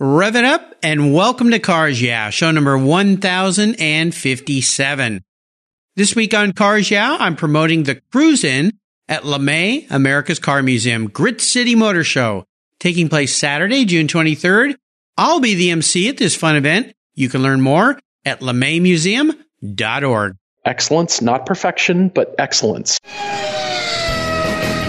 Rev it up and welcome to Cars Yeah, show number 1057. This week on Cars Yeah, I'm promoting the cruise-in at LeMay America's Car Museum Grit City Motor Show, taking place Saturday, June 23rd. I'll be the MC at this fun event. You can learn more at lemaymuseum.org. Excellence, not perfection, but excellence.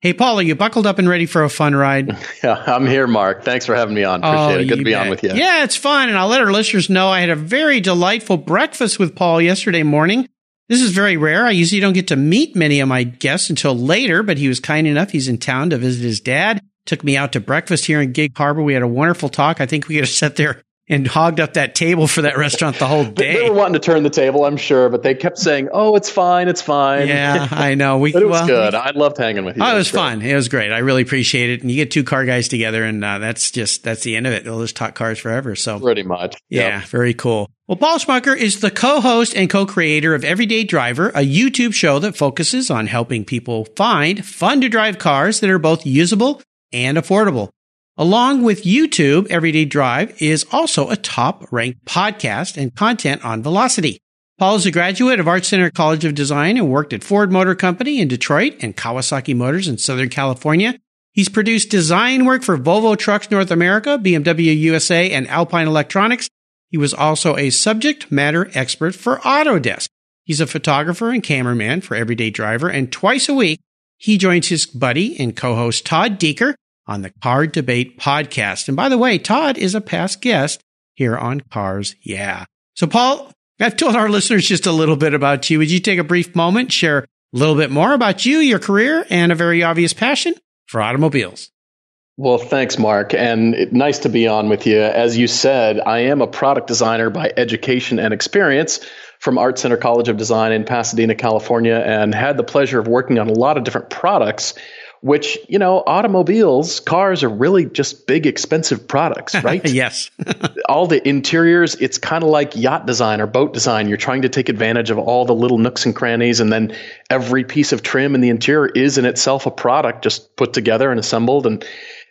Hey, Paul, are you buckled up and ready for a fun ride? Yeah, I'm here, Mark. Thanks for having me on. Appreciate it. Good to be on with you. Yeah, it's fun. And I'll let our listeners know I had a very delightful breakfast with Paul yesterday morning. This is very rare. I usually don't get to meet many of my guests until later, but he was kind enough. He's in town to visit his dad. Took me out to breakfast here in Gig Harbor. We had a wonderful talk. I think we could have sat there and hogged up that table for that restaurant the whole day. They were wanting to turn the table, I'm sure, but they kept saying, "Oh, it's fine, it's fine." Yeah, I know. But it was good. I loved hanging with you. Oh, it was fun. It was great. I really appreciate it. And you get two car guys together, and that's the end of it. They'll just talk cars forever. So pretty much. Yeah, yep. Very cool. Well, Paul Schmucker is the co-host and co-creator of Everyday Driver, a YouTube show that focuses on helping people find fun-to-drive cars that are both usable and affordable. Along with YouTube, Everyday Drive is also a top-ranked podcast and content on Velocity. Paul is a graduate of Art Center College of Design and worked at Ford Motor Company in Detroit and Kawasaki Motors in Southern California. He's produced design work for Volvo Trucks North America, BMW USA, and Alpine Electronics. He was also a subject matter expert for Autodesk. He's a photographer and cameraman for Everyday Driver, and twice a week, he joins his buddy and co-host Todd Deeker on the Car Debate podcast. And by the way, Todd is a past guest here on Cars Yeah. So, Paul, I've told our listeners just a little bit about you. Would you take a brief moment, share a little bit more about you, your career, and a very obvious passion for automobiles? Well, thanks, Mark, and nice to be on with you. As you said, I am a product designer by education and experience from Art Center College of Design in Pasadena, California, and had the pleasure of working on a lot of different products, which, you know, automobiles, cars are really just big, expensive products, right? Yes. All the interiors, it's kind of like yacht design or boat design. You're trying to take advantage of all the little nooks and crannies, and then every piece of trim in the interior is in itself a product just put together and assembled.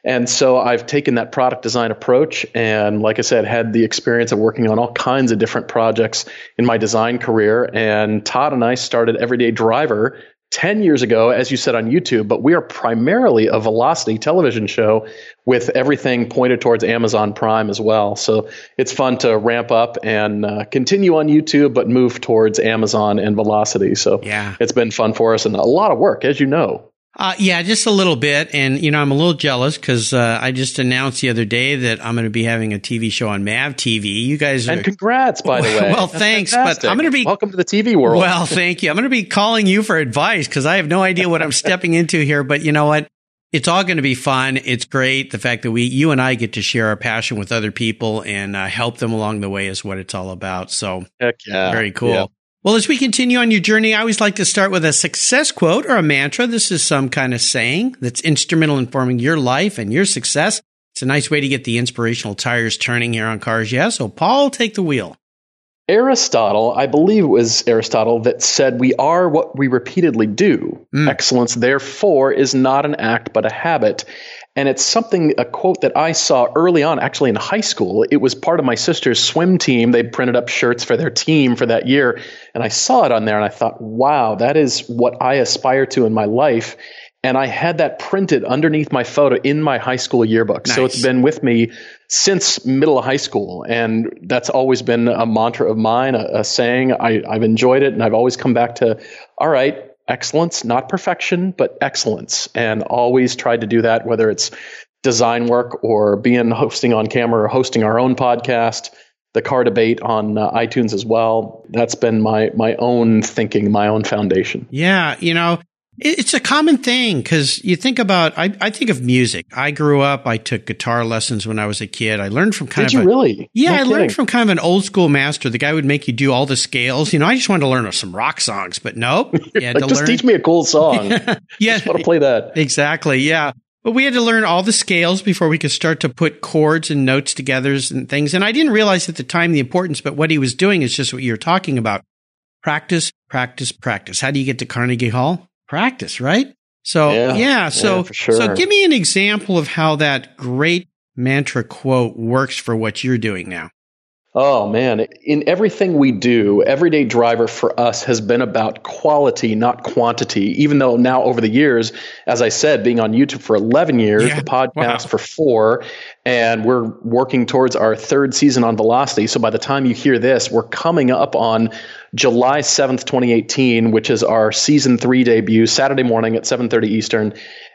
And so I've taken that product design approach and, like I said, had the experience of working on all kinds of different projects in my design career. And Todd and I started Everyday Driver 10 years ago, as you said, on YouTube, but we are primarily a Velocity television show with everything pointed towards Amazon Prime as well. So it's fun to ramp up and continue on YouTube, but move towards Amazon and Velocity. So yeah, it's been fun for us and a lot of work, as you know. Yeah, just a little bit. And, you know, I'm a little jealous because I just announced the other day that I'm going to be having a TV show on MAV TV. You guys are... And congrats, by the way. Well, thanks. Fantastic. But I'm going to be... Welcome to the TV world. Well, thank you. I'm going to be calling you for advice because I have no idea what I'm stepping into here. But you know what? It's all going to be fun. It's great. The fact that you and I get to share our passion with other people and help them along the way is what it's all about. So heck yeah. Very cool. Yeah. Well, as we continue on your journey, I always like to start with a success quote or a mantra. This is some kind of saying that's instrumental in forming your life and your success. It's a nice way to get the inspirational tires turning here on Cars Yeah. So, Paul, take the wheel. Aristotle, I believe it was Aristotle, that said, "We are what we repeatedly do." Mm. Excellence, therefore, is not an act but a habit. And it's something, a quote that I saw early on, actually in high school. It was part of my sister's swim team. They printed up shirts for their team for that year. And I saw it on there and I thought, wow, that is what I aspire to in my life. And I had that printed underneath my photo in my high school yearbook. Nice. So it's been with me since middle of high school. And that's always been a mantra of mine, a saying. I've enjoyed it and I've always come back to, all right, excellence, not perfection, but excellence. And always tried to do that, whether it's design work or hosting on camera or hosting our own podcast, the Car Debate on iTunes as well. That's been my own thinking, my own foundation. Yeah. You know, It's a common thing because you think about, I think of music. I grew up, I took guitar lessons when I was a kid. I learned from kind of really? Yeah, no kidding. Learned from kind of an old school master. The guy would make you do all the scales. You know, I just wanted to learn some rock songs, but nope. You like, just learn. Teach me a cool song. Yeah. I just want to play that. Exactly, yeah. But we had to learn all the scales before we could start to put chords and notes together and things. And I didn't realize at the time the importance, but what he was doing is just what you're talking about. Practice, practice, practice. How do you get to Carnegie Hall? Practice, right? So, yeah. So, for sure. So give me an example of how that great mantra quote works for what you're doing now. Oh, man. In everything we do, Everyday Driver for us has been about quality, not quantity, even though now over the years, as I said, being on YouTube for 11 years, the podcast for 4, and we're working towards our 3rd season on Velocity. So by the time you hear this, we're coming up on July 7th, 2018, which is our season 3 debut, Saturday morning at 7:30 Eastern.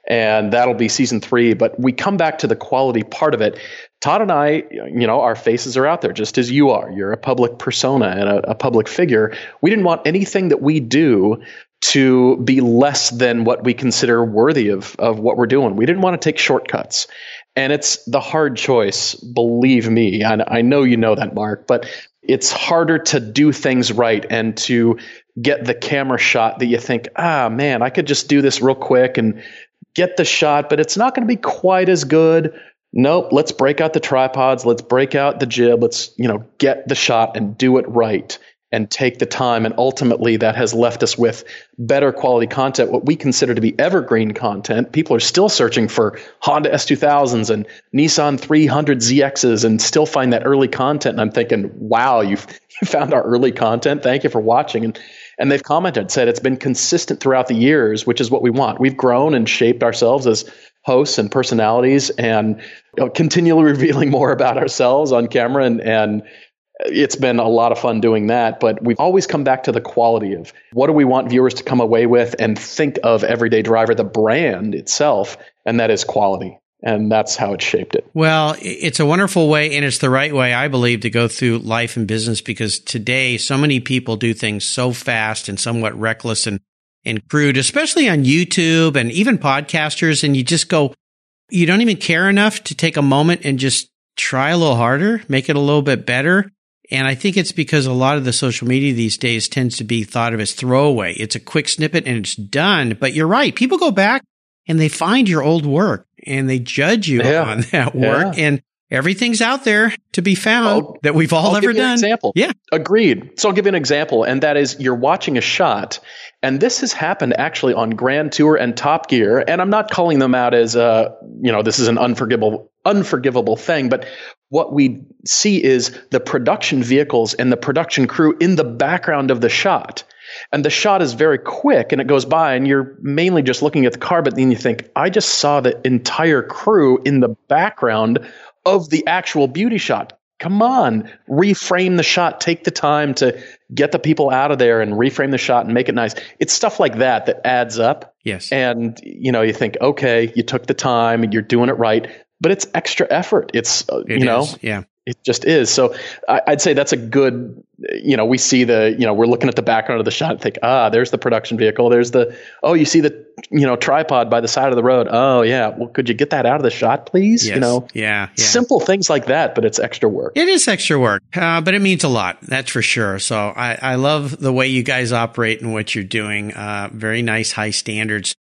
And that'll be season 3. But we come back to the quality part of it. Todd and I, you know, our faces are out there just as you are. You're a public persona and a public figure. We didn't want anything that we do to be less than what we consider worthy of what we're doing. We didn't want to take shortcuts. And it's the hard choice, believe me. And I know you know that, Mark, but it's harder to do things right and to get the camera shot that you think, man, I could just do this real quick and get the shot, but it's not going to be quite as good. Nope, let's break out the tripods, let's break out the jib, let's, you know, get the shot and do it right and take the time. And ultimately that has left us with better quality content, what we consider to be evergreen content. People are still searching for Honda S2000s and Nissan 300 ZXs and still find that early content. And I'm thinking, wow, you found our early content. Thank you for watching. And they've commented, said it's been consistent throughout the years, which is what we want. We've grown and shaped ourselves as hosts and personalities and, you know, continually revealing more about ourselves on camera. And it's been a lot of fun doing that. But we've always come back to the quality of what do we want viewers to come away with and think of Everyday Driver, the brand itself, and that is quality. And that's how it shaped it. Well, it's a wonderful way, and it's the right way, I believe, to go through life and business, because today so many people do things so fast and somewhat reckless and crude, especially on YouTube and even podcasters. And you just go, you don't even care enough to take a moment and just try a little harder, make it a little bit better. And I think it's because a lot of the social media these days tends to be thought of as throwaway. It's a quick snippet and it's done. But you're right. People go back and they find your old work and they judge you on that work. And everything's out there to be found that we've all ever done. Example. Yeah. Agreed. So I'll give you an example. And that is, you're watching a shot. And this has happened actually on Grand Tour and Top Gear. And I'm not calling them out as, this is an unforgivable thing. But what we see is the production vehicles and the production crew in the background of the shot. And the shot is very quick and it goes by and you're mainly just looking at the car, but then you think, I just saw the entire crew in the background of the actual beauty shot. Come on, reframe the shot, take the time to get the people out of there and reframe the shot and make it nice. It's stuff like that that adds up. Yes. And, you know, you think, okay, you took the time and you're doing it right, but it's extra effort. It's, yeah. It just is. So I'd say that's a good, we see we're looking at the background of the shot and think, there's the production vehicle. There's you see the, tripod by the side of the road. Oh, yeah. Well, could you get that out of the shot, please? Yes. Simple things like that, but it's extra work. It is extra work, but it means a lot. That's for sure. So I love the way you guys operate and what you're doing. Very nice, high standards.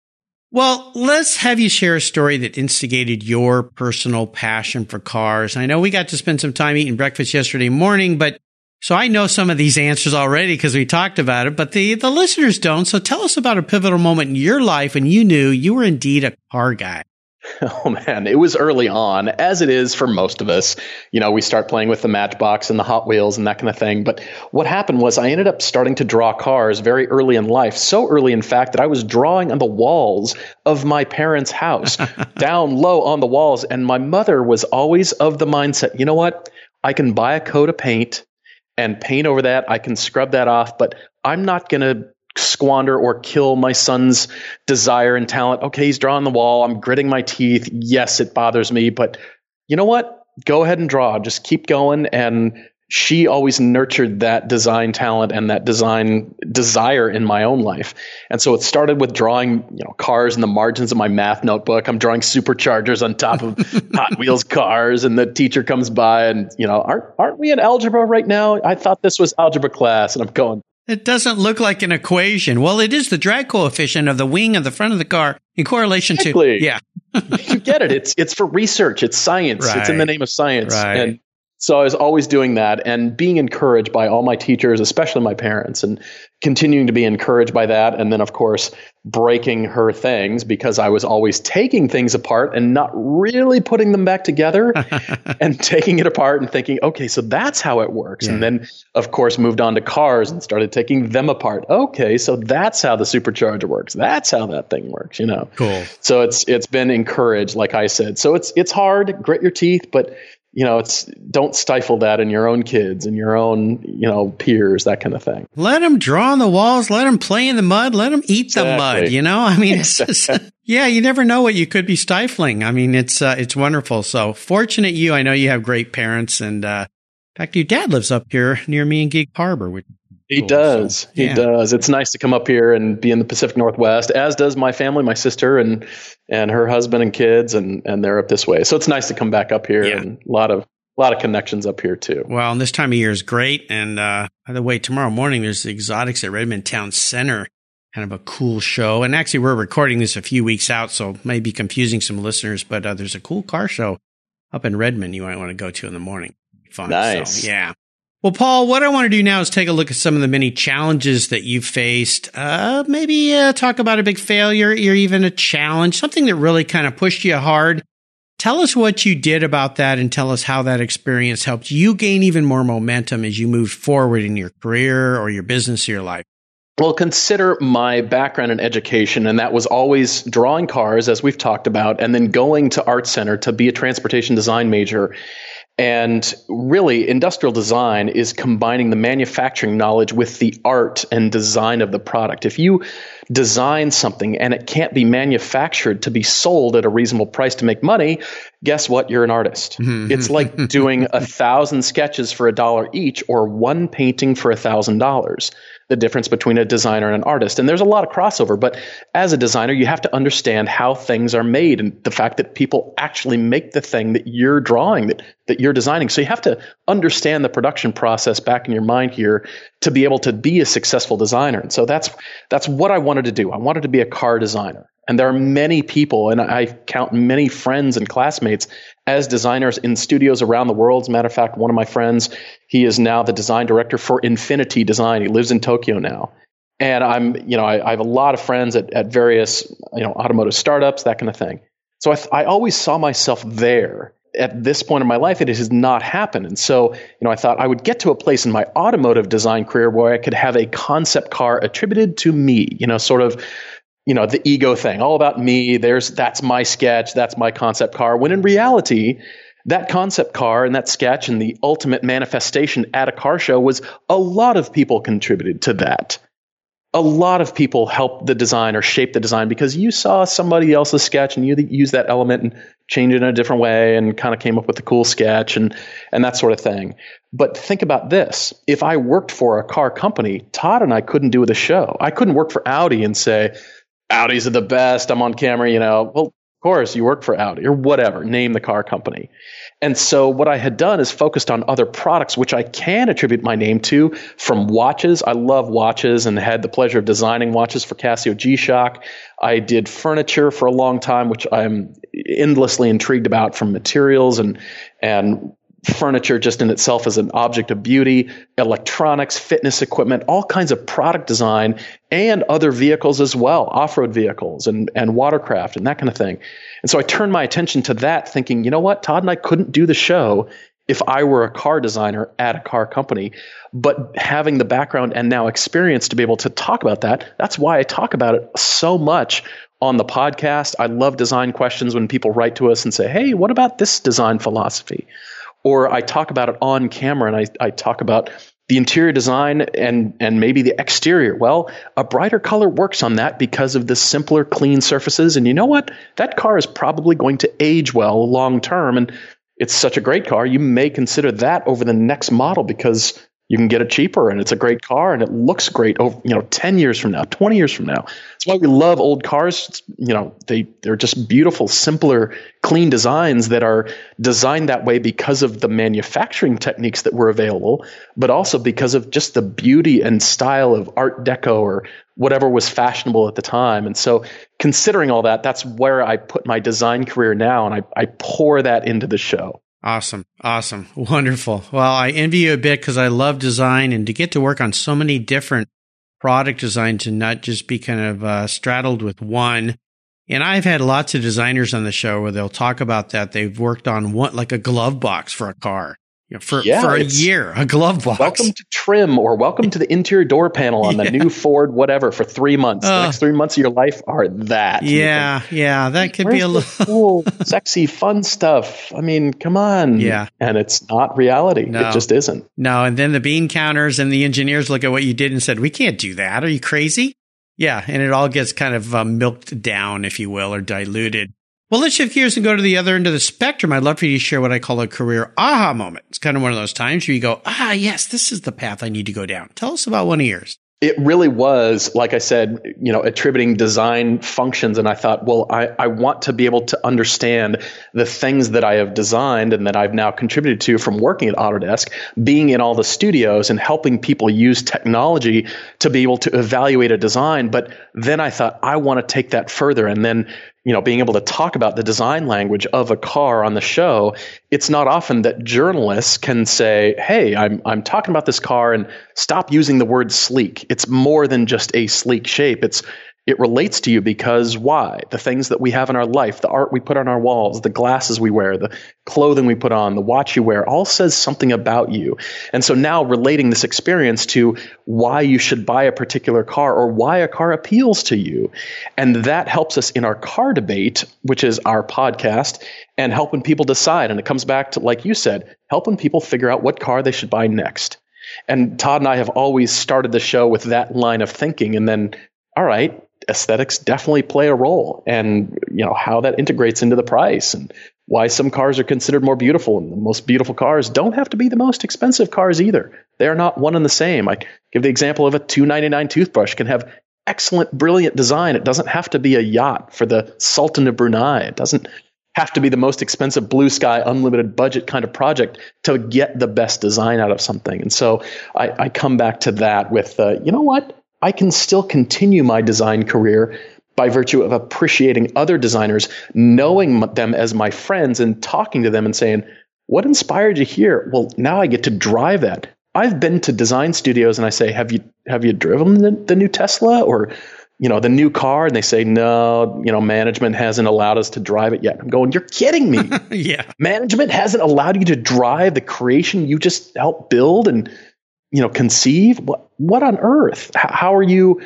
Well, let's have you share a story that instigated your personal passion for cars. I know we got to spend some time eating breakfast yesterday morning, but so I know some of these answers already because we talked about it, but the listeners don't. So tell us about a pivotal moment in your life when you knew you were indeed a car guy. Oh, man, it was early on, as it is for most of us. You know, we start playing with the Matchbox and the Hot Wheels and that kind of thing. But what happened was I ended up starting to draw cars very early in life. So early, in fact, that I was drawing on the walls of my parents' house, down low on the walls. And my mother was always of the mindset, you know what? I can buy a coat of paint and paint over that. I can scrub that off, but I'm not going to squander or kill my son's desire and talent. Okay, he's drawing the wall. I'm gritting my teeth. Yes, it bothers me, but you know what? Go ahead and draw. Just keep going. And she always nurtured that design talent and that design desire in my own life. And so it started with drawing, you know, cars in the margins of my math notebook. I'm drawing superchargers on top of Hot Wheels cars, and the teacher comes by and, you know, aren't we in algebra right now? I thought this was algebra class. And I'm going, it doesn't look like an equation. Well, it is the drag coefficient of the wing of the front of the car in correlation exactly. to, yeah. You get it. It's for research. It's science. Right. It's in the name of science. Right. And so I was always doing that and being encouraged by all my teachers, especially my parents, and continuing to be encouraged by that. And then, of course, breaking her things because I was always taking things apart and not really putting them back together and taking it apart and thinking, okay, so that's how it works. Yeah. And then, of course, moved on to cars and started taking them apart. Okay, so that's how the supercharger works. That's how that thing works, you know. Cool. So it's been encouraged, like I said. So it's hard, grit your teeth, but you know, it's don't stifle that in your own kids and your own, you know, peers, that kind of thing. Let them draw on the walls. Let them play in the mud. Let them eat the mud. You know, I mean, it's just, yeah, you never know what you could be stifling. I mean, it's wonderful. So fortunate you. I know you have great parents, and in fact, your dad lives up here near me in Gig Harbor, which. He does. So, yeah. He does. It's nice to come up here and be in the Pacific Northwest, as does my family, my sister and her husband and kids, and they're up this way. So it's nice to come back up here, yeah. and a lot of connections up here too. Well, and this time of year is great. And by the way, tomorrow morning there's the Exotics at Redmond Town Center, kind of a cool show. And actually, we're recording this a few weeks out, so it may be confusing some listeners. But there's a cool car show up in Redmond you might want to go to in the morning. Fun. Nice. So, yeah. Well, Paul, what I want to do now is take a look at some of the many challenges that you've faced. Maybe talk about a big failure or even a challenge, something that really kind of pushed you hard. Tell us what you did about that and tell us how that experience helped you gain even more momentum as you moved forward in your career or your business or your life. Well, consider my background in education, and that was always drawing cars, as we've talked about, and then going to Art Center to be a transportation design major. And really, industrial design is combining the manufacturing knowledge with the art and design of the product. If you design something and it can't be manufactured to be sold at a reasonable price to make money, guess what? You're an artist. Mm-hmm. It's like doing 1,000 sketches for $1 each or one painting for $1,000. The difference between a designer and an artist. And there's a lot of crossover, but as a designer, you have to understand how things are made and the fact that people actually make the thing that you're drawing, that you're designing. So you have to understand the production process back in your mind here to be able to be a successful designer. And so that's what I wanted to do. I wanted to be a car designer. And there are many people, and I count many friends and classmates as designers in studios around the world. As a matter of fact, one of my friends, he is now the design director for Infinity Design. He lives in Tokyo now. And I have a lot of friends at various, you know, automotive startups, that kind of thing. So I always saw myself there. At this point in my life, it has not happened. And so, you know, I thought I would get to a place in my automotive design career where I could have a concept car attributed to me, you know, sort of, you know, the ego thing, all about me, that's my sketch, that's my concept car, when in reality, that concept car and that sketch and the ultimate manifestation at a car show was a lot of people contributed to that. A lot of people helped the design or shape the design because you saw somebody else's sketch and you used that element and changed it in a different way and kind of came up with a cool sketch and that sort of thing. But think about this. If I worked for a car company, Todd and I couldn't do the show. I couldn't work for Audi and say, Audis are the best. I'm on camera, you know. Well, of course, you work for Audi or whatever. Name the car company. And so what I had done is focused on other products, which I can attribute my name to, from watches. I love watches and had the pleasure of designing watches for Casio G-Shock. I did furniture for a long time, which I'm endlessly intrigued about, from materials and furniture just in itself as an object of beauty, electronics, fitness equipment, all kinds of product design, and other vehicles as well, off-road vehicles and watercraft and that kind of thing. And so I turned my attention to that thinking, you know what, Todd and I couldn't do the show if I were a car designer at a car company, but having the background and now experience to be able to talk about that, that's why I talk about it so much on the podcast. I love design questions when people write to us and say, hey, what about this design philosophy? Or I talk about it on camera, and I talk about the interior design and maybe the exterior. Well, a brighter color works on that because of the simpler, clean surfaces. And you know what? That car is probably going to age well long term. And it's such a great car, you may consider that over the next model because you can get it cheaper and it's a great car and it looks great over, 10 years from now, 20 years from now. That's why we love old cars. They're just beautiful, simpler, clean designs that are designed that way because of the manufacturing techniques that were available, but also because of just the beauty and style of Art Deco or whatever was fashionable at the time. And so considering all that, that's where I put my design career now. And I pour that into the show. Awesome. Wonderful. Well, I envy you a bit because I love design, and to get to work on so many different product designs and not just be kind of straddled with one. And I've had lots of designers on the show where they'll talk about that. They've worked on one, like a glove box for a car for a year, a glove box. Welcome to trim or welcome to the interior door panel on the new Ford, whatever, for 3 months. The next 3 months of your life are that. Yeah. Think, that could be a little cool, sexy, fun stuff. I mean, come on. Yeah. And it's not reality. No. It just isn't. No. And then the bean counters and the engineers look at what you did and said, we can't do that. Are you crazy? Yeah. And it all gets kind of milked down, if you will, or diluted. Well, let's shift gears and go to the other end of the spectrum. I'd love for you to share what I call a career aha moment. It's kind of one of those times where you go, yes, this is the path I need to go down. Tell us about one of yours. It really was, like I said, attributing design functions. And I thought, well, I want to be able to understand the things that I have designed and that I've now contributed to from working at Autodesk, being in all the studios and helping people use technology to be able to evaluate a design. But then I thought, I want to take that further. And then, being able to talk about the design language of a car on the show, it's not often that journalists can say, hey, I'm talking about this car and stop using the word sleek. It's more than just a sleek shape. It relates to you because why? The things that we have in our life, the art we put on our walls, the glasses we wear, the clothing we put on, the watch you wear, all says something about you. And so now relating this experience to why you should buy a particular car or why a car appeals to you. And that helps us in our Car Debate, which is our podcast, and helping people decide. And it comes back to, like you said, helping people figure out what car they should buy next. And Todd and I have always started the show with that line of thinking. And then, all right, aesthetics definitely play a role, and how that integrates into the price and why some cars are considered more beautiful, and the most beautiful cars don't have to be the most expensive cars either. They are not one and the same. I give the example of a $299 toothbrush can have excellent, brilliant design. It doesn't have to be a yacht for the Sultan of Brunei. It doesn't have to be the most expensive blue sky, unlimited budget kind of project to get the best design out of something. And so I come back to that with, I can still continue my design career by virtue of appreciating other designers, knowing them as my friends and talking to them and saying, what inspired you here? Well, now I get to drive that. I've been to design studios and I say, have you driven the new Tesla or, the new car? And they say, no, management hasn't allowed us to drive it yet. I'm going, you're kidding me. Yeah. Management hasn't allowed you to drive the creation you just helped build and conceive? What on earth? How are you,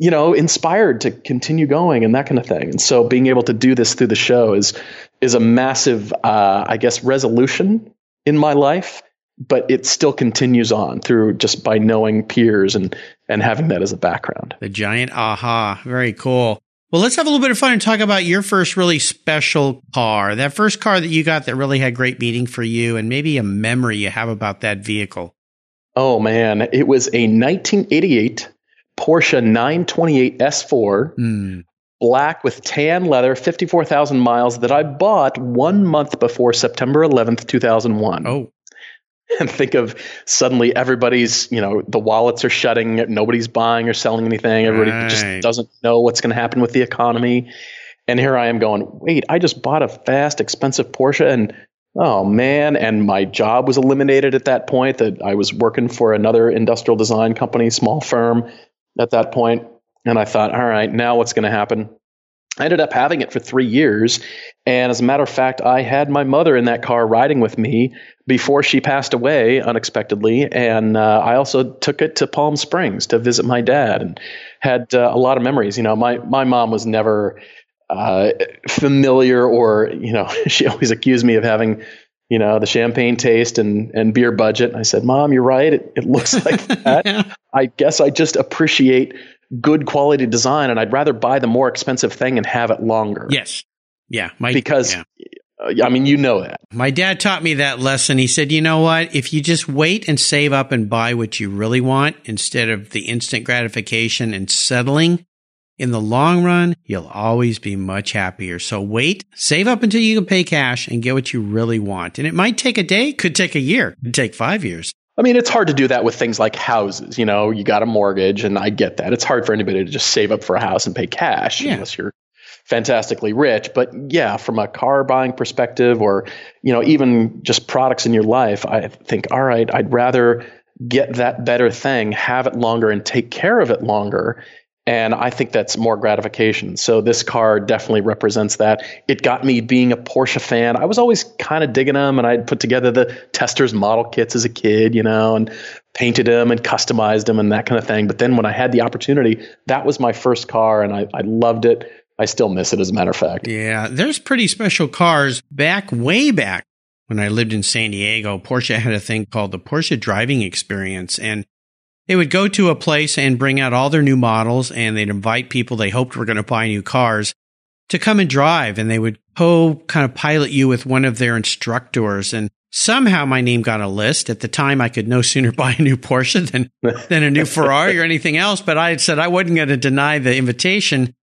inspired to continue going and that kind of thing? And so being able to do this through the show is a massive, resolution in my life, but it still continues on through just by knowing peers and having that as a background. The giant aha. Very cool. Well, let's have a little bit of fun and talk about your first really special car, that first car that you got that really had great meaning for you and maybe a memory you have about that vehicle. Oh, man, it was a 1988 Porsche 928 S4, black with tan leather, 54,000 miles that I bought 1 month before September 11th, 2001. Oh. And think of suddenly everybody's, the wallets are shutting, nobody's buying or selling anything. Everybody just doesn't know what's going to happen with the economy. And here I am going, wait, I just bought a fast, expensive Porsche and oh, man. And my job was eliminated at that point. That I was working for another industrial design company, small firm at that point. And I thought, all right, now what's going to happen? I ended up having it for 3 years. And as a matter of fact, I had my mother in that car riding with me before she passed away unexpectedly. And I also took it to Palm Springs to visit my dad and had a lot of memories. My mom was never familiar or, she always accused me of having, the champagne taste and beer budget. And I said, Mom, you're right. It looks like that. Yeah. I guess I just appreciate good quality design and I'd rather buy the more expensive thing and have it longer. Yes. Yeah. Because I mean, you know that. My dad taught me that lesson. He said, you know what? If you just wait and save up and buy what you really want instead of the instant gratification and settling, in the long run, you'll always be much happier. So wait, save up until you can pay cash and get what you really want. And it might take a day, could take a year, could take 5 years. I mean, it's hard to do that with things like houses. You know, you got a mortgage, and I get that. It's hard for anybody to just save up for a house and pay cash unless you're fantastically rich. But yeah, from a car buying perspective, or, you know, even just products in your life, I think, all right, I'd rather get that better thing, have it longer, and take care of it longer. And I think that's more gratification. So this car definitely represents that. It got me being a Porsche fan. I was always kind of digging them, and I'd put together the testers model kits as a kid, you know, and painted them and customized them and that kind of thing. But then when I had the opportunity, that was my first car, and I loved it. I still miss it, as a matter of fact. Yeah, there's pretty special cars. Way back when I lived in San Diego, Porsche had a thing called the Porsche Driving Experience. And they would go to a place and bring out all their new models, and they'd invite people they hoped were going to buy new cars to come and drive. And they would kind of pilot you with one of their instructors. And somehow my name got a list. At the time, I could no sooner buy a new Porsche than a new Ferrari or anything else. But I had said I wasn't going to deny the invitation.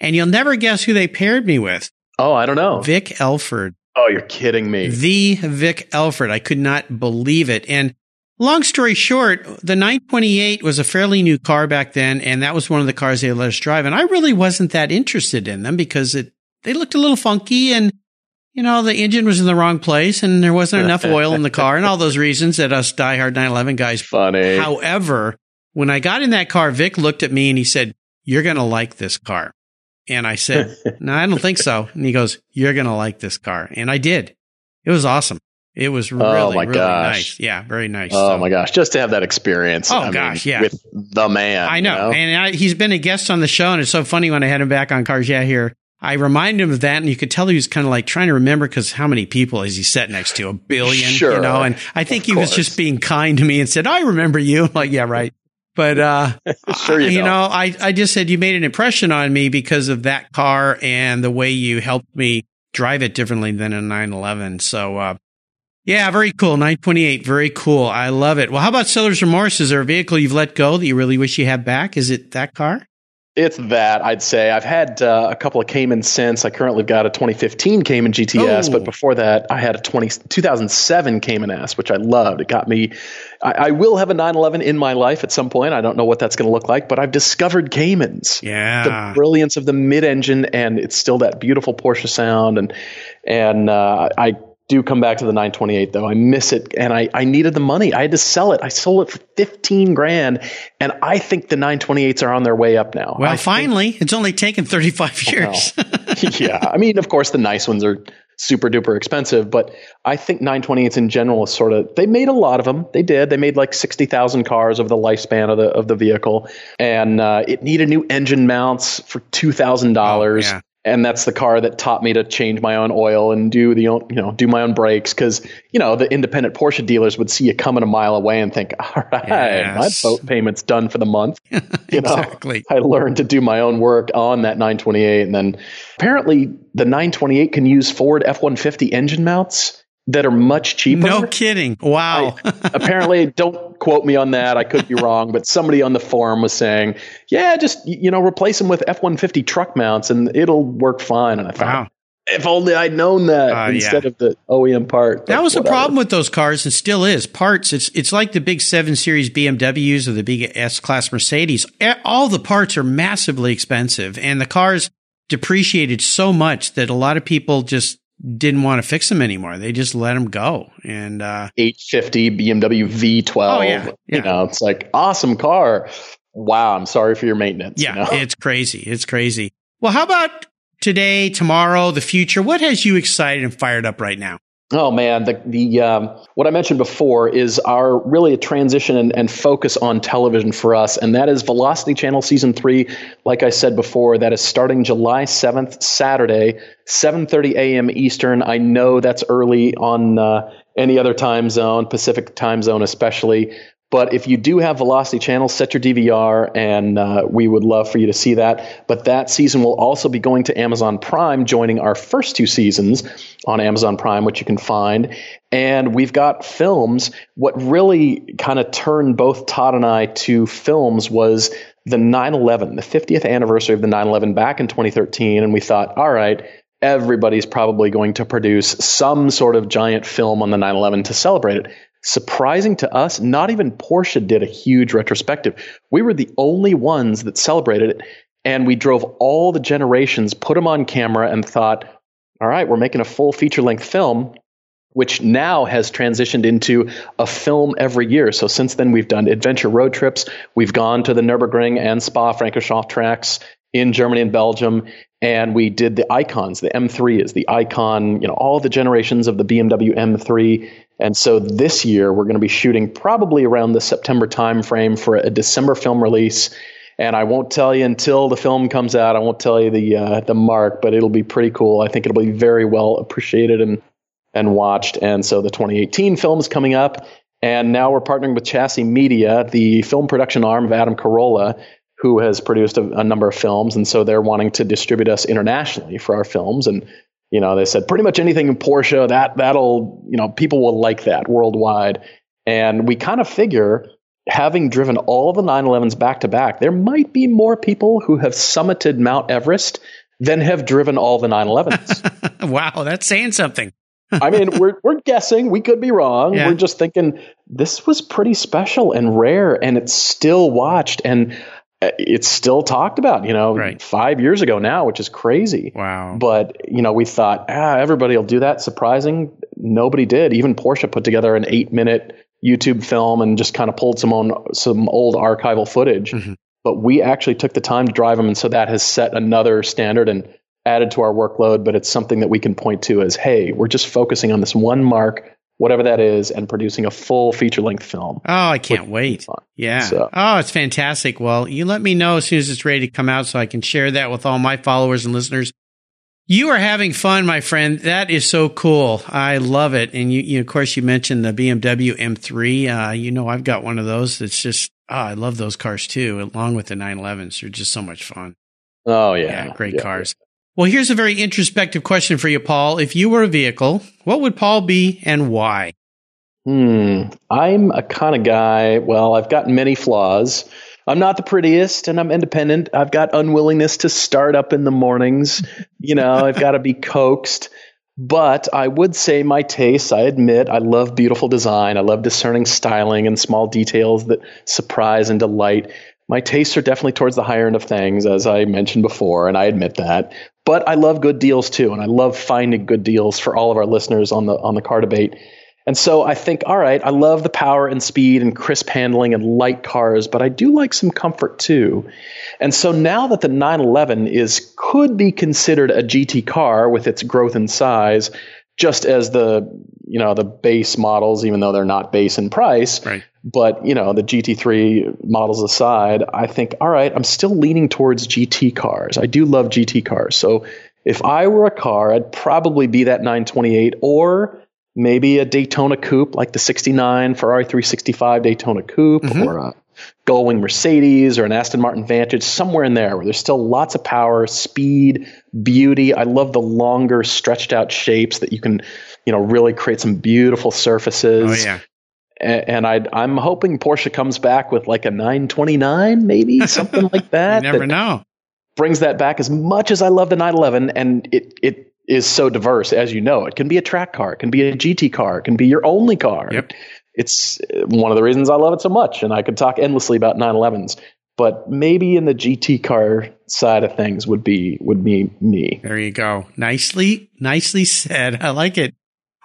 And you'll never guess who they paired me with. Oh, I don't know. Vic Elford. Oh, you're kidding me. The Vic Elford. I could not believe it. And long story short, the 928 was a fairly new car back then, and that was one of the cars they let us drive. And I really wasn't that interested in them because they looked a little funky, and, you know, the engine was in the wrong place, and there wasn't enough oil in the car, and all those reasons that us diehard 911 guys. Funny. However, when I got in that car, Vic looked at me and he said, "You're going to like this car." And I said, "No, I don't think so." And he goes, "You're going to like this car." And I did. It was awesome. It was really, nice. Yeah, very nice. Oh, my gosh. Just to have that experience. Oh, I mean, yeah. With the man. I know. You know? And he's been a guest on the show, and it's so funny when I had him back on Cars Yeah here. I reminded him of that, and you could tell he was kind of like trying to remember because how many people is he sat next to? 1 billion, sure, you know? And I think he was just being kind to me and said, "I remember you." I'm like, yeah, right. But, sure you know, I just said you made an impression on me because of that car and the way you helped me drive it differently than a 911. So, yeah, very cool. 928, very cool. I love it. Well, how about seller's remorse? Is there a vehicle you've let go that you really wish you had back? Is it that car? It's that, I'd say. I've had a couple of Cayman since. I currently got a 2015 Cayman GTS, but before that, I had a 2007 Cayman S, which I loved. It got me. I will have a 911 in my life at some point. I don't know what that's going to look like, but I've discovered Caymans. Yeah. The brilliance of the mid-engine, and it's still that beautiful Porsche sound. And I do come back to the 928, though. I miss it, and I needed the money. I had to sell it. I sold it for $15,000, and I think the 928s are on their way up now. Well, finally. It's only taken 35 years. Yeah. I mean, of course, the nice ones are super-duper expensive, but I think 928s in general is sort of – they made a lot of them. They did. They made like 60,000 cars over the lifespan of the vehicle, and it needed new engine mounts for $2,000. Yeah. And that's the car that taught me to change my own oil and do my own brakes, because, you know, the independent Porsche dealers would see you coming a mile away and think, all right, my boat payment's done for the month. You exactly. Know? I learned to do my own work on that 928. And then apparently the 928 can use Ford F-150 engine mounts that are much cheaper. No kidding. Wow. Apparently, don't quote me on that. I could be wrong, but somebody on the forum was saying, yeah, just, you know, replace them with F-150 truck mounts and it'll work fine. And I thought, if only I'd known that instead of the OEM part. That was the problem with those cars, and still is. Parts, it's like the big 7 Series BMWs or the big S-Class Mercedes. All the parts are massively expensive, and the cars depreciated so much that a lot of people just didn't want to fix them anymore. They just let them go. And 850 BMW V12. Oh, yeah. You know, it's like, awesome car. Wow, I'm sorry for your maintenance. Yeah, you know? It's crazy. It's crazy. Well, how about today, tomorrow, the future? What has you excited and fired up right now? Oh, man. What I mentioned before is our really a transition and focus on television for us. And that is Velocity Channel Season 3. Like I said before, that is starting July 7th, Saturday, 7:30 a.m. Eastern. I know that's early on any other time zone, Pacific time zone especially. But if you do have Velocity Channel, set your DVR, and we would love for you to see that. But that season will also be going to Amazon Prime, joining our first two seasons on Amazon Prime, which you can find. And we've got films. What really kind of turned both Todd and I to films was the 9/11, the 50th anniversary of the 9/11 back in 2013. And we thought, all right, everybody's probably going to produce some sort of giant film on the 9/11 to celebrate it. Surprising to us, not even Porsche did a huge retrospective. We were the only ones that celebrated it, and we drove all the generations, put them on camera, and thought, all right, we're making a full feature-length film, which now has transitioned into a film every year. So since then, we've done adventure road trips. We've gone to the Nürburgring and Spa-Francorchamps tracks in Germany and Belgium, and we did the icons. The M3 is the icon, you know, all the generations of the BMW M3. And so this year, we're going to be shooting probably around the September timeframe for a December film release. And I won't tell you until the film comes out. I won't tell you the mark, but it'll be pretty cool. I think it'll be very well appreciated and watched. And so the 2018 film is coming up. And now we're partnering with Chassis Media, the film production arm of Adam Carolla, who has produced a number of films. And so they're wanting to distribute us internationally for our films. And you know, they said pretty much anything in Porsche, that'll, you know, people will like that worldwide. And we kind of figure, having driven all the 911s back to back, there might be more people who have summited Mount Everest than have driven all the 911s. Wow, that's saying something. I mean, we're guessing. We could be wrong. Yeah. We're just thinking this was pretty special and rare, and it's still watched and it's still talked about, you know, right. 5 years ago now, which is crazy. Wow. But, you know, we thought, everybody will do that. Surprising. Nobody did. Even Porsche put together an 8-minute YouTube film and just kind of pulled some old archival footage. Mm-hmm. But we actually took the time to drive them. And so that has set another standard and added to our workload. But it's something that we can point to as, hey, we're just focusing on this one mark, whatever that is, and producing a full feature-length film. Oh, I can't wait. Yeah. So. Oh, it's fantastic. Well, you let me know as soon as it's ready to come out so I can share that with all my followers and listeners. You are having fun, my friend. That is so cool. I love it. And you of course, you mentioned the BMW M3. You know, I've got one of those. It's just, I love those cars too, along with the 911s. They're just so much fun. Oh, yeah. Yeah, great cars. Yeah. Well, here's a very introspective question for you, Paul. If you were a vehicle, what would Paul be and why? I'm a kind of guy, well, I've got many flaws. I'm not the prettiest and I'm independent. I've got unwillingness to start up in the mornings. You know, I've got to be coaxed. But I would say my tastes, I admit, I love beautiful design. I love discerning styling and small details that surprise and delight. My tastes are definitely towards the higher end of things, as I mentioned before, and I admit that. But I love good deals too, and I love finding good deals for all of our listeners on the Car Debate. And so I think, all right, I love the power and speed and crisp handling and light cars, but I do like some comfort too. And so now that the 911 could be considered a GT car with its growth in size, just as the base models, even though they're not base in price, right. But, you know, the GT3 models aside, I think, all right, I'm still leaning towards GT cars. I do love GT cars. So if I were a car, I'd probably be that 928 or maybe a Daytona coupe, like the 69 Ferrari 365 Daytona coupe, mm-hmm. or a Gullwing Mercedes or an Aston Martin Vantage, somewhere in there where there's still lots of power, speed, beauty. I love the longer stretched out shapes that you can, you know, really create some beautiful surfaces. Oh, yeah. And I'm hoping Porsche comes back with like a 929, maybe something like that. You never know. Brings that back as much as I love the 911. And it is so diverse, as you know. It can be a track car. It can be a GT car. It can be your only car. Yep. It's one of the reasons I love it so much, and I could talk endlessly about 911s. But maybe in the GT car side of things would be me. There you go. Nicely said. I like it.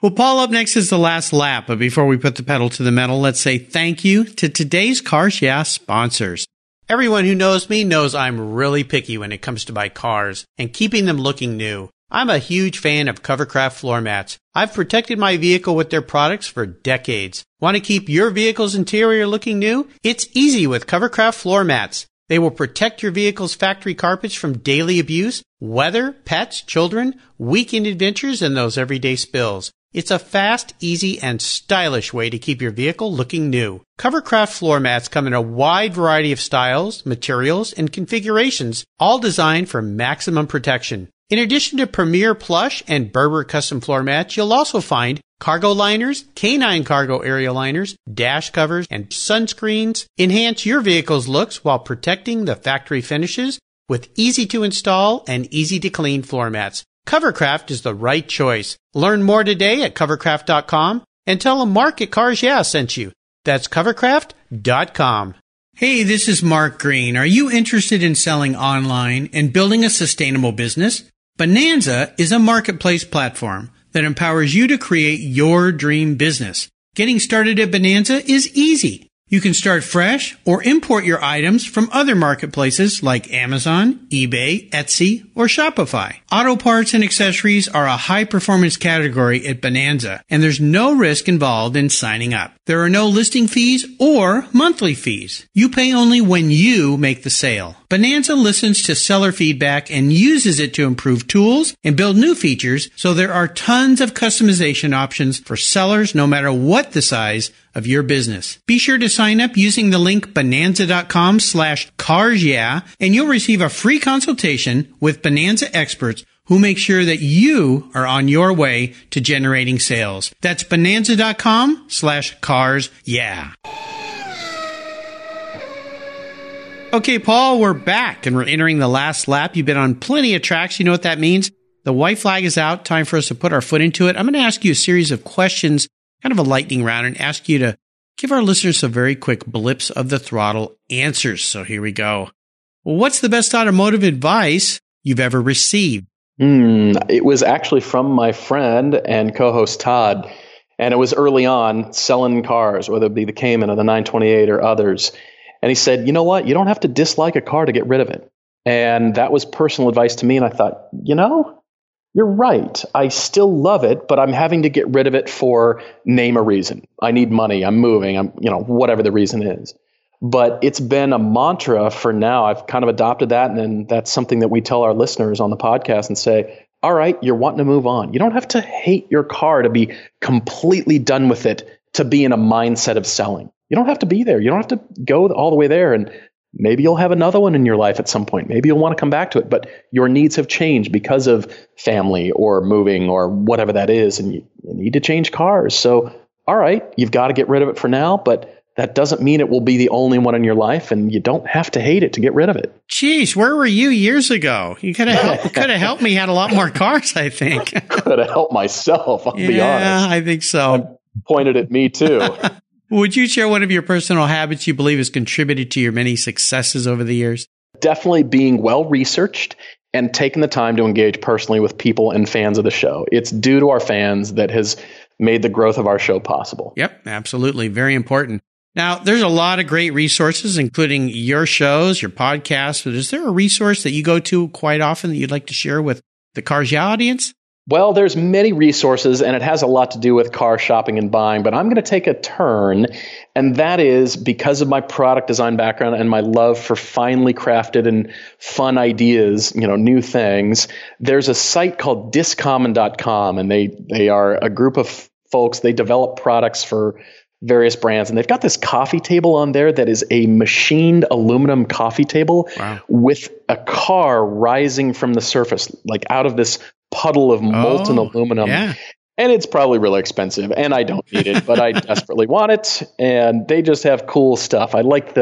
Well, Paul, up next is the last lap, but before we put the pedal to the metal, let's say thank you to today's Cars Yeah sponsors. Everyone who knows me knows I'm really picky when it comes to my cars and keeping them looking new. I'm a huge fan of Covercraft floor mats. I've protected my vehicle with their products for decades. Want to keep your vehicle's interior looking new? It's easy with Covercraft floor mats. They will protect your vehicle's factory carpets from daily abuse, weather, pets, children, weekend adventures, and those everyday spills. It's a fast, easy, and stylish way to keep your vehicle looking new. Covercraft floor mats come in a wide variety of styles, materials, and configurations, all designed for maximum protection. In addition to Premier Plush and Berber custom floor mats, you'll also find cargo liners, canine cargo area liners, dash covers, and sunscreens. Enhance your vehicle's looks while protecting the factory finishes with easy-to-install and easy-to-clean floor mats. Covercraft is the right choice. Learn more today at covercraft.com and tell them Mark at Cars Yeah sent you. That's covercraft.com. Hey, this is Mark Green. Are you interested in selling online and building a sustainable business? Bonanza is a marketplace platform that empowers you to create your dream business. Getting started at Bonanza is easy. You can start fresh or import your items from other marketplaces like Amazon, eBay, Etsy, or Shopify. Auto parts and accessories are a high-performance category at Bonanza, and there's no risk involved in signing up. There are no listing fees or monthly fees. You pay only when you make the sale. Bonanza listens to seller feedback and uses it to improve tools and build new features, so there are tons of customization options for sellers no matter what the size of your business. Be sure to sign up using the link bonanza.com/cars yeah, and you'll receive a free consultation with Bonanza experts who make sure that you are on your way to generating sales. That's bonanza.com/cars yeah. Okay, Paul, we're back and we're entering the last lap. You've been on plenty of tracks. You know what that means. The white flag is out. Time for us to put our foot into it. I'm going to ask you a series of questions, kind of a lightning round, and ask you to give our listeners some very quick blips of the throttle answers. So here we go. What's the best automotive advice you've ever received? It was actually from my friend and co-host Todd. And it was early on selling cars, whether it be the Cayman or the 928 or others. And he said, you know what? You don't have to dislike a car to get rid of it. And that was personal advice to me. And I thought, you know, you're right. I still love it, but I'm having to get rid of it for name a reason. I need money. I'm moving. I'm, you know, whatever the reason is. But it's been a mantra for now. I've kind of adopted that. And then that's something that we tell our listeners on the podcast and say, all right, you're wanting to move on. You don't have to hate your car to be completely done with it, to be in a mindset of selling. You don't have to be there. You don't have to go all the way there. And maybe you'll have another one in your life at some point. Maybe you'll want to come back to it, but your needs have changed because of family or moving or whatever that is, and you need to change cars. So, all right, you've got to get rid of it for now, but that doesn't mean it will be the only one in your life, and you don't have to hate it to get rid of it. Jeez, where were you years ago? You could have helped me had a lot more cars, I think. Could have helped myself, I'll be honest. Yeah, I think so. I pointed at me, too. Would you share one of your personal habits you believe has contributed to your many successes over the years? Definitely being well-researched and taking the time to engage personally with people and fans of the show. It's due to our fans that has made the growth of our show possible. Yep, absolutely. Very important. Now, there's a lot of great resources, including your shows, your podcasts. But is there a resource that you go to quite often that you'd like to share with the Cars Yeah audience? Well, there's many resources, and it has a lot to do with car shopping and buying, but I'm going to take a turn, and that is because of my product design background and my love for finely crafted and fun ideas, you know, new things. There's a site called Discommon.com, and they are a group of folks. They develop products for various brands, and they've got this coffee table on there that is a machined aluminum coffee table. Wow. With a car rising from the surface, like out of this puddle of molten aluminum. Yeah. And it's probably really expensive, and I don't need it, but I desperately want it. And they just have cool stuff. I like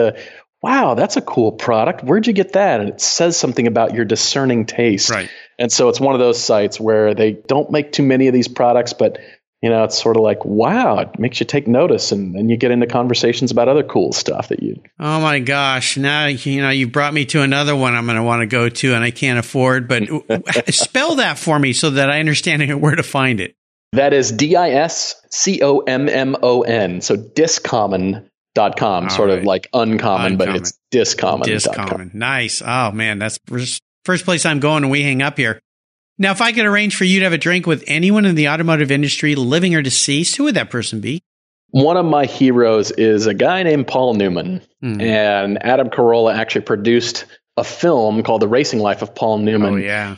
wow, that's a cool product. Where'd you get that? And it says something about your discerning taste. Right. And so it's one of those sites where they don't make too many of these products, but you know, it's sort of like, wow, it makes you take notice, and then you get into conversations about other cool stuff that you... Oh, my gosh. Now, you know, you brought me to another one I'm going to want to go to, and I can't afford, but spell that for me so that I understand where to find it. That is Discommon. So Discommon.com, sort of like uncommon, but it's Discommon. Discommon. Nice. Oh, man, that's first place I'm going when we hang up here. Now, if I could arrange for you to have a drink with anyone in the automotive industry, living or deceased, who would that person be? One of my heroes is a guy named Paul Newman. Mm-hmm. And Adam Carolla actually produced a film called The Racing Life of Paul Newman. Oh, yeah.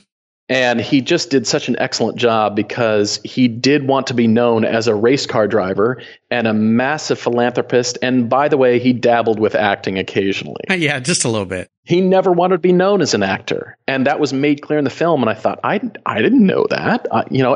And he just did such an excellent job because he did want to be known as a race car driver and a massive philanthropist. And by the way, he dabbled with acting occasionally. Yeah, just a little bit. He never wanted to be known as an actor. And that was made clear in the film. And I thought, I didn't know that.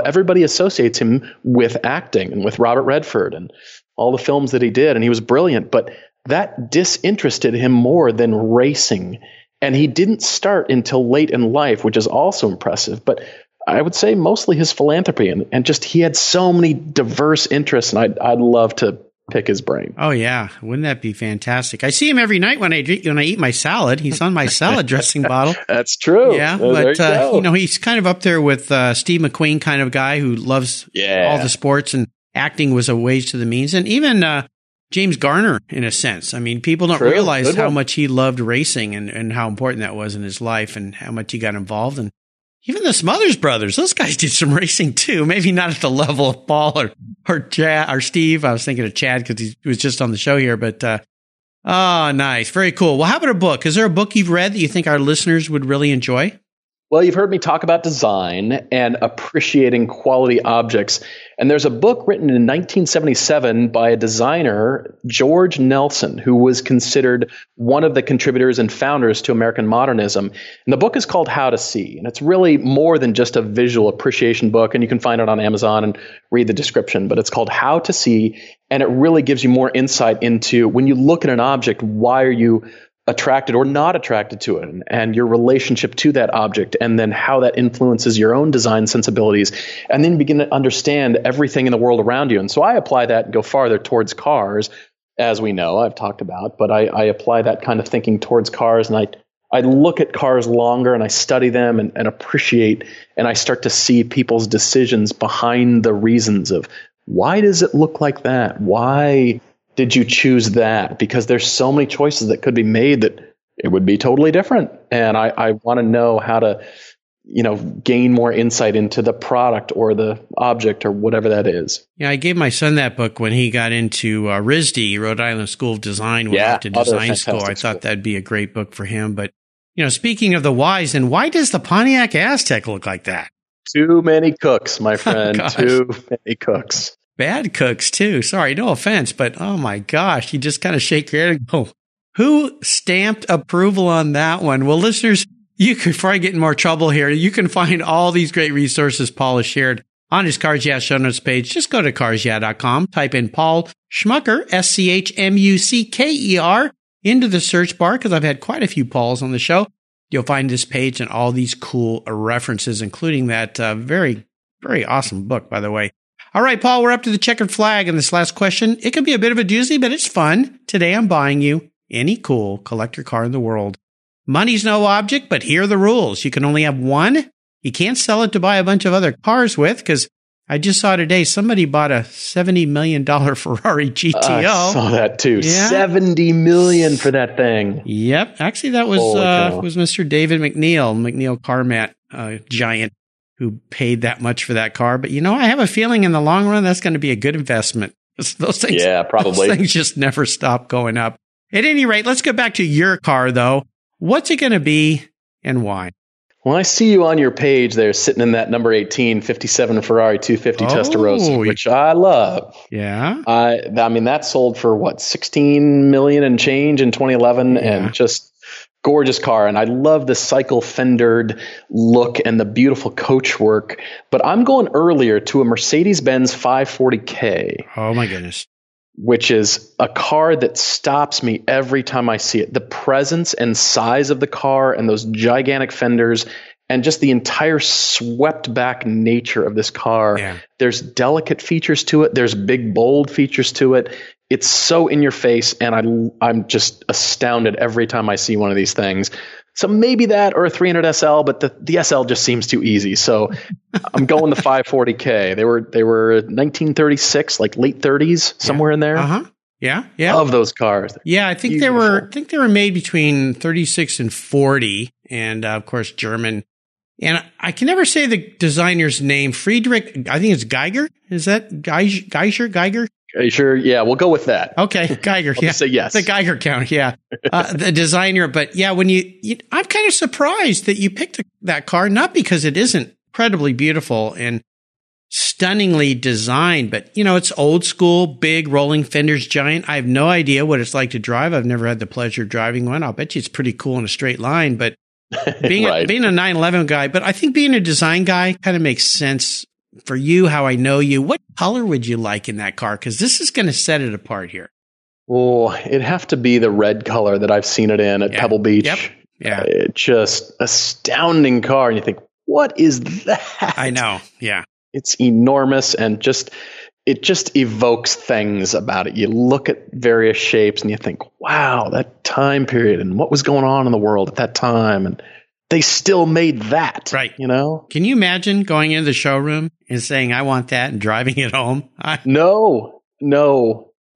Everybody associates him with acting and with Robert Redford and all the films that he did. And he was brilliant. But that disinterested him more than racing. And he didn't start until late in life, which is also impressive. But I would say mostly his philanthropy and just he had so many diverse interests. And I'd love to pick his brain. Oh, yeah. Wouldn't that be fantastic? I see him every night when I eat my salad. He's on my salad dressing bottle. That's true. Yeah. Well, but, he's kind of up there with Steve McQueen kind of guy who loves all the sports. And acting was a ways to the means. And even James Garner, in a sense. I mean, people don't realize how much he loved racing and how important that was in his life and how much he got involved. And even the Smothers Brothers, those guys did some racing too. Maybe not at the level of Paul or Chad or Steve. I was thinking of Chad because he was just on the show here. But, nice. Very cool. Well, how about a book? Is there a book you've read that you think our listeners would really enjoy? Well, you've heard me talk about design and appreciating quality objects. And there's a book written in 1977 by a designer, George Nelson, who was considered one of the contributors and founders to American modernism. And the book is called How to See. And it's really more than just a visual appreciation book. And you can find it on Amazon and read the description. But it's called How to See. And it really gives you more insight into when you look at an object, why are you attracted or not attracted to it, and your relationship to that object, and then how that influences your own design sensibilities, and then begin to understand everything in the world around you. And so I apply that and go farther towards cars, as we know, I've talked about, but I apply that kind of thinking towards cars, and I look at cars longer, and I study them and appreciate, and I start to see people's decisions behind the reasons of why does it look like that? Why did you choose that? Because there's so many choices that could be made that it would be totally different. And I want to know how to, gain more insight into the product or the object or whatever that is. Yeah, I gave my son that book when he got into RISD, Rhode Island School of Design, went to design school. I thought that'd be a great book for him. But, speaking of the whys, and why does the Pontiac Aztec look like that? Too many cooks, my friend. Oh, too many cooks. Bad cooks, too. Sorry, no offense, but oh my gosh, you just kind of shake your head and go, who stamped approval on that one? Well, listeners, you could probably get in more trouble here. You can find all these great resources Paul has shared on his Cars Yeah! show notes page. Just go to carsyeah.com, type in Paul Schmucker, SCHMUCKER, into the search bar, because I've had quite a few Pauls on the show. You'll find this page and all these cool references, including that very, very awesome book, by the way. All right, Paul, we're up to the checkered flag. And this last question, it can be a bit of a doozy, but it's fun. Today, I'm buying you any cool collector car in the world. Money's no object, but here are the rules. You can only have one. You can't sell it to buy a bunch of other cars with, because I just saw today somebody bought a $70 million Ferrari GTO. I saw that, too. Yeah. $70 million for that thing. Yep. Actually, that was Mr. David McNeil Carmat giant, who paid that much for that car. But, I have a feeling in the long run, that's going to be a good investment. Those things, probably. Those things just never stop going up. At any rate, let's go back to your car, though. What's it going to be and why? Well, I see you on your page there sitting in that number 18, 57 Ferrari 250 Testarossa, which I love. Yeah. I mean, that sold for, $16 million and change in 2011 and just gorgeous car. And I love the cycle fendered look and the beautiful coachwork. But I'm going earlier to a Mercedes-Benz 540K. Oh, my goodness. Which is a car that stops me every time I see it. The presence and size of the car and those gigantic fenders and just the entire swept back nature of this car. Yeah. There's delicate features to it. There's big, bold features to it. It's so in your face, and I'm just astounded every time I see one of these things. So maybe that or a 300 SL, but the SL just seems too easy. So I'm going the 540K. They were 1936, like late 30s, somewhere in there. Uh-huh. Yeah, yeah. Love those cars. Yeah, I think they were made between 36 and 40, and of course German. And I can never say the designer's name. Friedrich, I think it's Geiger. Is that Geiger? Are you sure? Yeah, we'll go with that. Okay, Geiger. I'll say yes. The Geiger count, yeah. The designer. But yeah, when you I'm kind of surprised that you picked that car, not because it isn't incredibly beautiful and stunningly designed, but, you know, it's old school, big rolling fenders, giant. I have no idea what it's like to drive. I've never had the pleasure of driving one. I'll bet you it's pretty cool in a straight line, but being a 911 guy, but I think being a design guy kind of makes sense for you, how I know you. What color would you like in that car? Because this is going to set it apart here. Oh, it'd have to be the red color that I've seen it in at Pebble Beach. Yep. Yeah. Just astounding car. And you think, what is that? I know. Yeah. It's enormous and it just evokes things about it. You look at various shapes and you think, wow, that time period and what was going on in the world at that time. And they still made that. Right. You know? Can you imagine going into the showroom and saying, I want that and driving it home? No.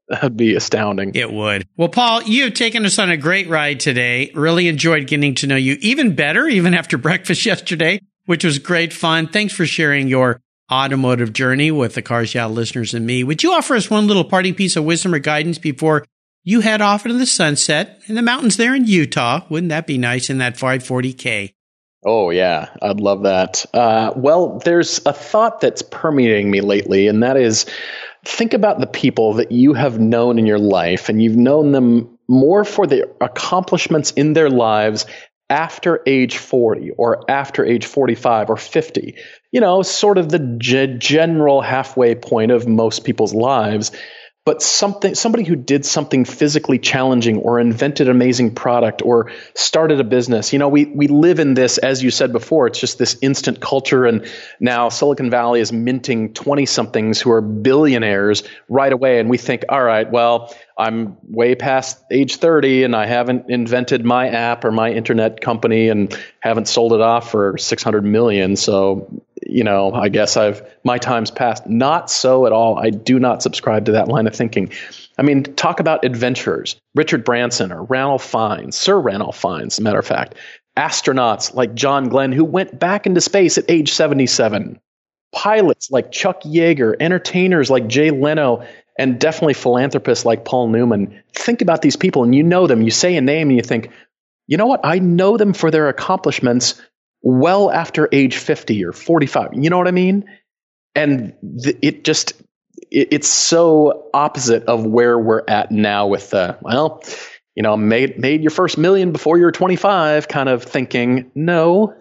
That'd be astounding. It would. Well, Paul, you've taken us on a great ride today. Really enjoyed getting to know you even better, even after breakfast yesterday, which was great fun. Thanks for sharing your automotive journey with the Cars Yeah! listeners and me. Would you offer us one little parting piece of wisdom or guidance before you head off into the sunset in the mountains there in Utah? Wouldn't that be nice in that 540K? Oh, yeah. I'd love that. Well, there's a thought that's permeating me lately, and that is think about the people that you have known in your life, and you've known them more for their accomplishments in their lives after age 40 or after age 45 or 50, you know, sort of the general halfway point of most people's lives. But somebody who did something physically challenging or invented an amazing product or started a business. You know, we live in this, as you said before, it's just this instant culture. And now Silicon Valley is minting 20-somethings who are billionaires right away. And we think, all right, well, I'm way past age 30 and I haven't invented my app or my internet company and haven't sold it off for $600 million. So, you know, I guess my time's passed. Not so at all. I do not subscribe to that line of thinking. I mean, talk about adventurers, Richard Branson or Ranulph Fiennes, Sir Ranulph Fiennes, as a matter of fact, astronauts like John Glenn, who went back into space at age 77, pilots like Chuck Yeager, entertainers like Jay Leno, and definitely philanthropists like Paul Newman. Think about these people and you know them. You say a name and you think, you know what? I know them for their accomplishments well after age 50 or 45. You know what I mean? And it's so opposite of where we're at now with the, well, you know, made your first million before you're 25 kind of thinking. No,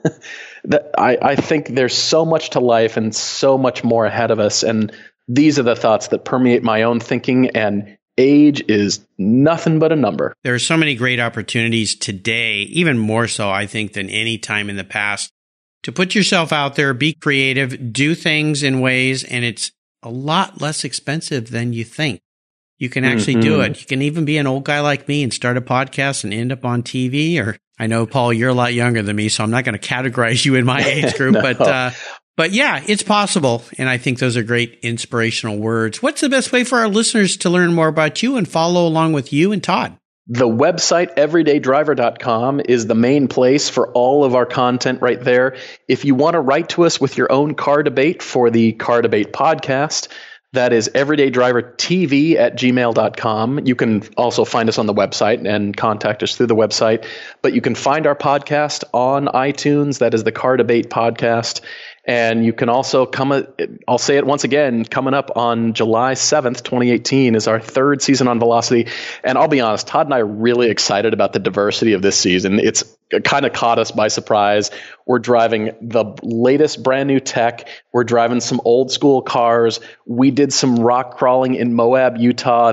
that I think there's so much to life and so much more ahead of us. And these are the thoughts that permeate my own thinking, and age is nothing but a number. There are so many great opportunities today, even more so, I think, than any time in the past, to put yourself out there, be creative, do things in ways, and it's a lot less expensive than you think. You can actually do it. You can even be an old guy like me and start a podcast and end up on TV. Or I know, Paul, you're a lot younger than me, so I'm not going to categorize you in my age group, no. But yeah, it's possible. And I think those are great inspirational words. What's the best way for our listeners to learn more about you and follow along with you and Todd? The website, everydaydriver.com, is the main place for all of our content right there. If you want to write to us with your own car debate for the Car Debate podcast, that is everydaydrivertv@gmail.com. You can also find us on the website and contact us through the website. But you can find our podcast on iTunes. That is the Car Debate podcast. And you can also I'll say it once again, coming up on July 7th, 2018 is our third season on Velocity. And I'll be honest, Todd and I are really excited about the diversity of this season. It's kind of caught us by surprise. We're driving the latest brand new tech. We're driving some old school cars. We did some rock crawling in Moab, Utah,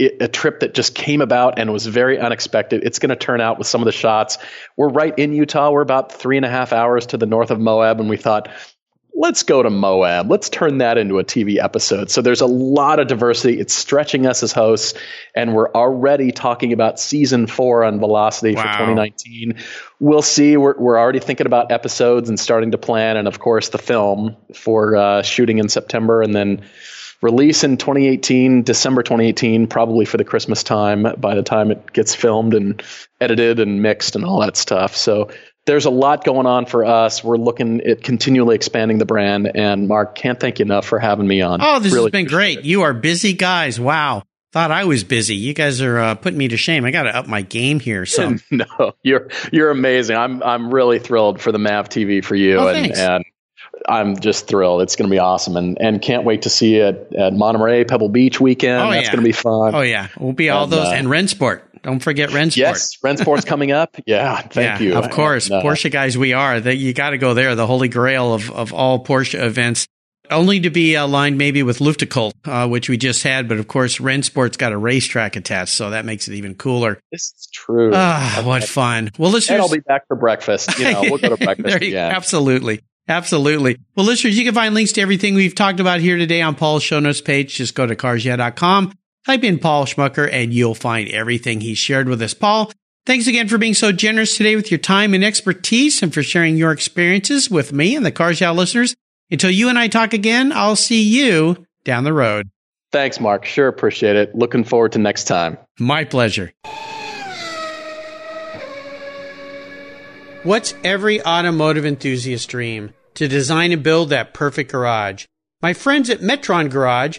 a trip that just came about and was very unexpected. It's going to turn out with some of the shots. We're right in Utah. We're about 3.5 hours to the north of Moab. And we thought, let's go to Moab. Let's turn that into a TV episode. So there's a lot of diversity. It's stretching us as hosts. And we're already talking about season 4 on Velocity for 2019. We'll see. We're already thinking about episodes and starting to plan. And of course, the film for shooting in September and then release in December 2018, probably for the Christmas time by the time it gets filmed and edited and mixed and all that stuff. So there's a lot going on for us. We're looking at continually expanding the brand. And Mark, can't thank you enough for having me on. Oh, this really has been great. You are busy guys. Wow. Thought I was busy. You guys are putting me to shame. I got to up my game here. So no, you're amazing. I'm really thrilled for the MAV TV for you. Oh, and I'm just thrilled. It's going to be awesome, and can't wait to see you at Monterey Pebble Beach weekend. Oh, that's going to be fun. Oh yeah, we'll be all those and Rensport. Don't forget Rensport. Yes, Rensport's coming up. Yeah, thank you. Of course, Porsche guys, we are. You got to go there. The holy grail of all Porsche events. Only to be aligned maybe with Luftikult, which we just had. But, of course, Rensport's got a racetrack attached, so that makes it even cooler. This is true. What fun. Well, listeners, and I'll be back for breakfast. We'll go to breakfast again. Absolutely. Absolutely. Well, listeners, you can find links to everything we've talked about here today on Paul's show notes page. Just go to carsyeah.com, type in Paul Schmucker, and you'll find everything he shared with us. Paul, thanks again for being so generous today with your time and expertise and for sharing your experiences with me and the Cars Yeah listeners. Until you and I talk again, I'll see you down the road. Thanks, Mark. Sure appreciate it. Looking forward to next time. My pleasure. What's every automotive enthusiast's dream? To design and build that perfect garage. My friends at Metron Garage